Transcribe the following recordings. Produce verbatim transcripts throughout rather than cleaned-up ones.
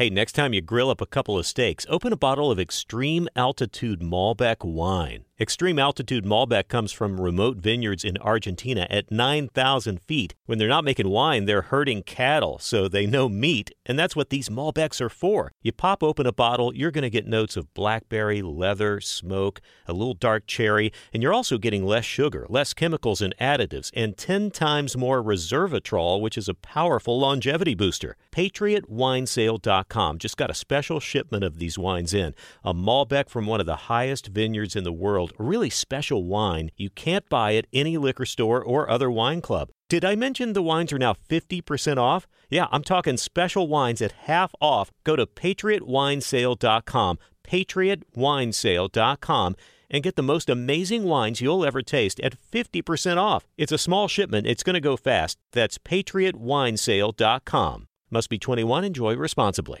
Hey, next time you grill up a couple of steaks, open a bottle of Extreme Altitude Malbec wine. Extreme Altitude Malbec comes from remote vineyards in Argentina at nine thousand feet. When they're not making wine, they're herding cattle, so they know meat, and that's what these Malbecs are for. You pop open a bottle, you're going to get notes of blackberry, leather, smoke, a little dark cherry, and you're also getting less sugar, less chemicals and additives, and ten times more resveratrol, which is a powerful longevity booster. Patriot Wine Sale dot com just got a special shipment of these wines in. A Malbec from one of the highest vineyards in the world. A really special wine. You can't buy at any liquor store or other wine club. Did I mention the wines are now fifty percent off? Yeah, I'm talking special wines at half off. Go to Patriot Wine Sale dot com, Patriot Wine Sale dot com, and get the most amazing wines you'll ever taste at fifty percent off. It's a small shipment. It's going to go fast. That's Patriot Wine Sale dot com. Must be twenty-one. Enjoy responsibly.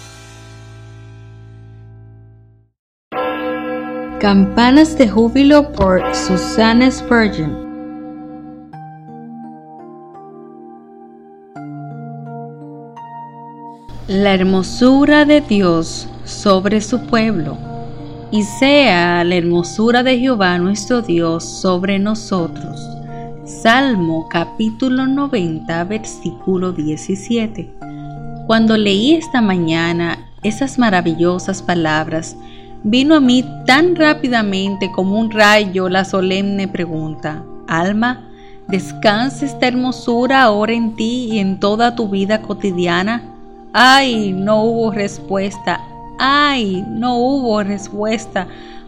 Campanas de Júbilo por Susannah Spurgeon. La hermosura de Dios sobre su pueblo, y sea la hermosura de Jehová nuestro Dios sobre nosotros. Salmo capítulo noventa, versículo diecisiete. Cuando leí esta mañana esas maravillosas palabras, vino a mí tan rápidamente como un rayo la solemne pregunta: alma, ¿descansa esta hermosura ahora en ti y en toda tu vida cotidiana? ¡Ay! No hubo respuesta. ¡Ay! No hubo respuesta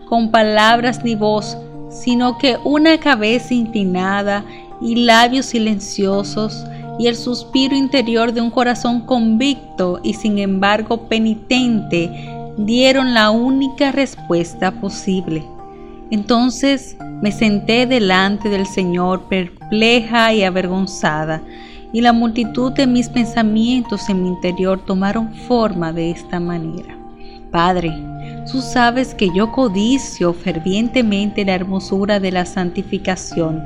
con palabras ni voz, sino que una cabeza inclinada y labios silenciosos y el suspiro interior de un corazón convicto y sin embargo penitente dieron la única respuesta posible. Entonces me senté delante del Señor perpleja y avergonzada, y la multitud de mis pensamientos en mi interior tomaron forma de esta manera. Padre, tú sabes que yo codicio fervientemente la hermosura de la santificación,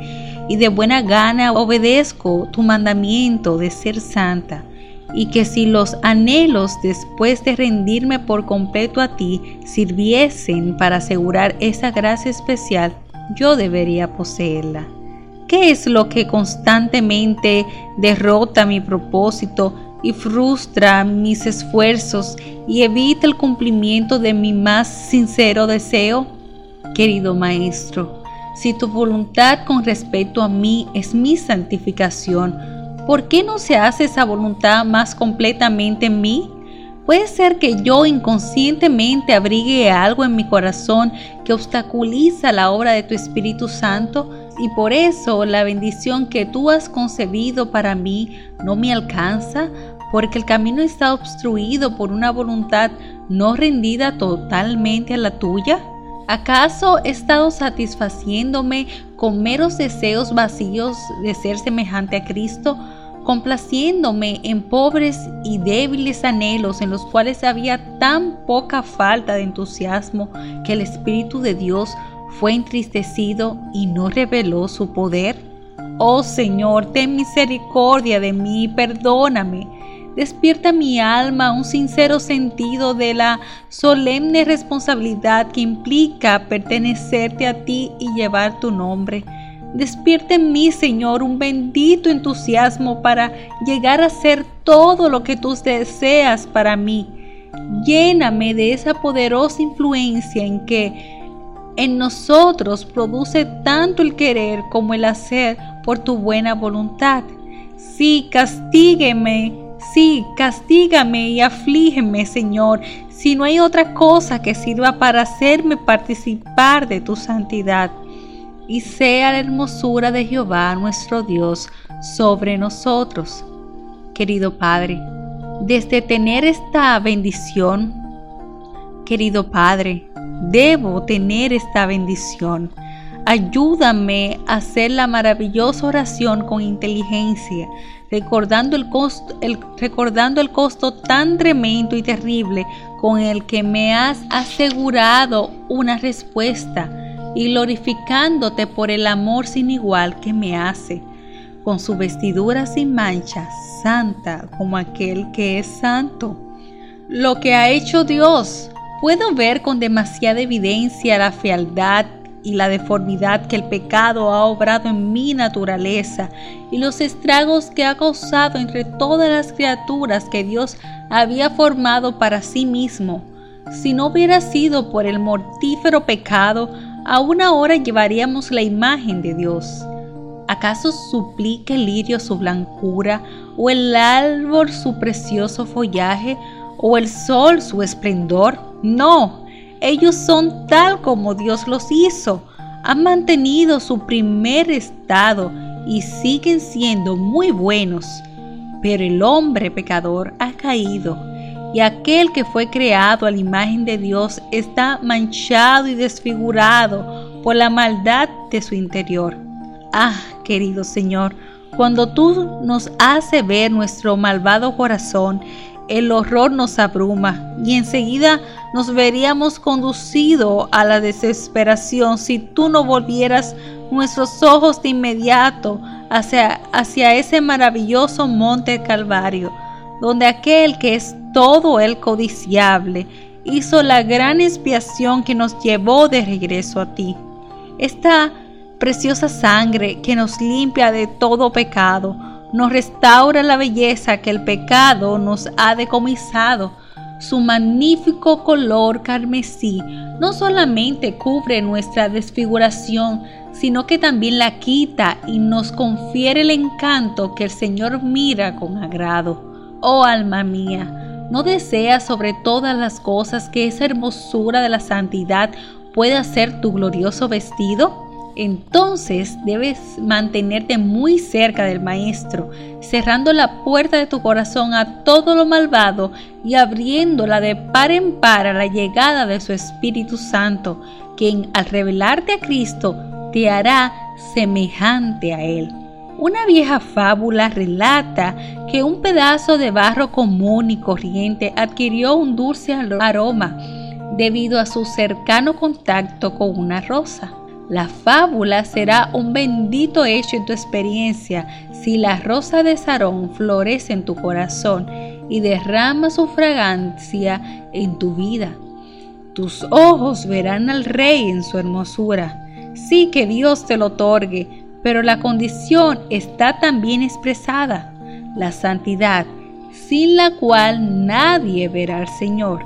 y de buena gana obedezco tu mandamiento de ser santa, y que si los anhelos después de rendirme por completo a ti sirviesen para asegurar esa gracia especial, yo debería poseerla. ¿Qué es lo que constantemente derrota mi propósito y frustra mis esfuerzos y evita el cumplimiento de mi más sincero deseo? Querido Maestro, si tu voluntad con respecto a mí es mi santificación, ¿por qué no se hace esa voluntad más completamente en mí? Puede ser que yo inconscientemente abrigue algo en mi corazón que obstaculiza la obra de tu Espíritu Santo, y por eso la bendición que tú has concebido para mí no me alcanza, porque el camino está obstruido por una voluntad no rendida totalmente a la tuya. ¿Acaso he estado satisfaciéndome con meros deseos vacíos de ser semejante a Cristo, complaciéndome en pobres y débiles anhelos en los cuales había tan poca falta de entusiasmo que el Espíritu de Dios fue entristecido y no reveló su poder? Oh Señor, ten misericordia de mí y perdóname. Despierta mi alma un sincero sentido de la solemne responsabilidad que implica pertenecerte a ti y llevar tu nombre. Despierta en mí, Señor, un bendito entusiasmo para llegar a ser todo lo que tú deseas para mí. Lléname de esa poderosa influencia en que en nosotros produce tanto el querer como el hacer por tu buena voluntad. Sí, castígueme. Sí, castígame y aflígeme, Señor, si no hay otra cosa que sirva para hacerme participar de tu santidad. Y sea la hermosura de Jehová nuestro Dios sobre nosotros. Querido Padre, desde tener esta bendición, querido Padre, Debo tener esta bendición. Ayúdame a hacer la maravillosa oración con inteligencia, recordando el costo, el, recordando el costo tan tremendo y terrible con el que me has asegurado una respuesta y glorificándote por el amor sin igual que me hace, con su vestidura sin mancha, santa como aquel que es santo. Lo que ha hecho Dios, puedo ver con demasiada evidencia la fealdad y la deformidad que el pecado ha obrado en mi naturaleza y los estragos que ha causado entre todas las criaturas que Dios había formado para sí mismo. Si no hubiera sido por el mortífero pecado, aún ahora llevaríamos la imagen de Dios. ¿Acaso suplique el lirio su blancura, o el árbol su precioso follaje, o el sol su esplendor? No, ellos son tal como Dios los hizo. Han mantenido su primer estado y siguen siendo muy buenos. Pero el hombre pecador ha caído, y aquel que fue creado a la imagen de Dios está manchado y desfigurado por la maldad de su interior. Ah, querido Señor, cuando tú nos haces ver nuestro malvado corazón, el horror nos abruma y enseguida nos veríamos conducidos a la desesperación si tú no volvieras nuestros ojos de inmediato hacia, hacia ese maravilloso monte Calvario, donde aquel que es todo el codiciable hizo la gran expiación que nos llevó de regreso a ti. Esta preciosa sangre que nos limpia de todo pecado nos restaura la belleza que el pecado nos ha decomisado. Su magnífico color carmesí no solamente cubre nuestra desfiguración, sino que también la quita y nos confiere el encanto que el Señor mira con agrado. Oh alma mía, ¿no deseas sobre todas las cosas que esa hermosura de la santidad pueda ser tu glorioso vestido? Entonces debes mantenerte muy cerca del Maestro, cerrando la puerta de tu corazón a todo lo malvado y abriéndola de par en par a la llegada de su Espíritu Santo, quien al revelarte a Cristo te hará semejante a Él. Una vieja fábula relata que un pedazo de barro común y corriente adquirió un dulce aroma debido a su cercano contacto con una rosa. La fábula será un bendito hecho en tu experiencia si la rosa de Sarón florece en tu corazón y derrama su fragancia en tu vida. Tus ojos verán al Rey en su hermosura. Sí, que Dios te lo otorgue, pero la condición está también expresada: la santidad, sin la cual nadie verá al Señor.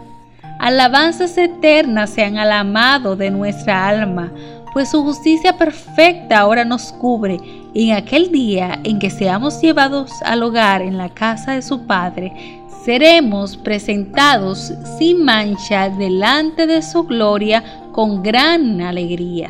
Alabanzas eternas sean al amado de nuestra alma, pues su justicia perfecta ahora nos cubre, y en aquel día en que seamos llevados al hogar en la casa de su Padre, seremos presentados sin mancha delante de su gloria con gran alegría.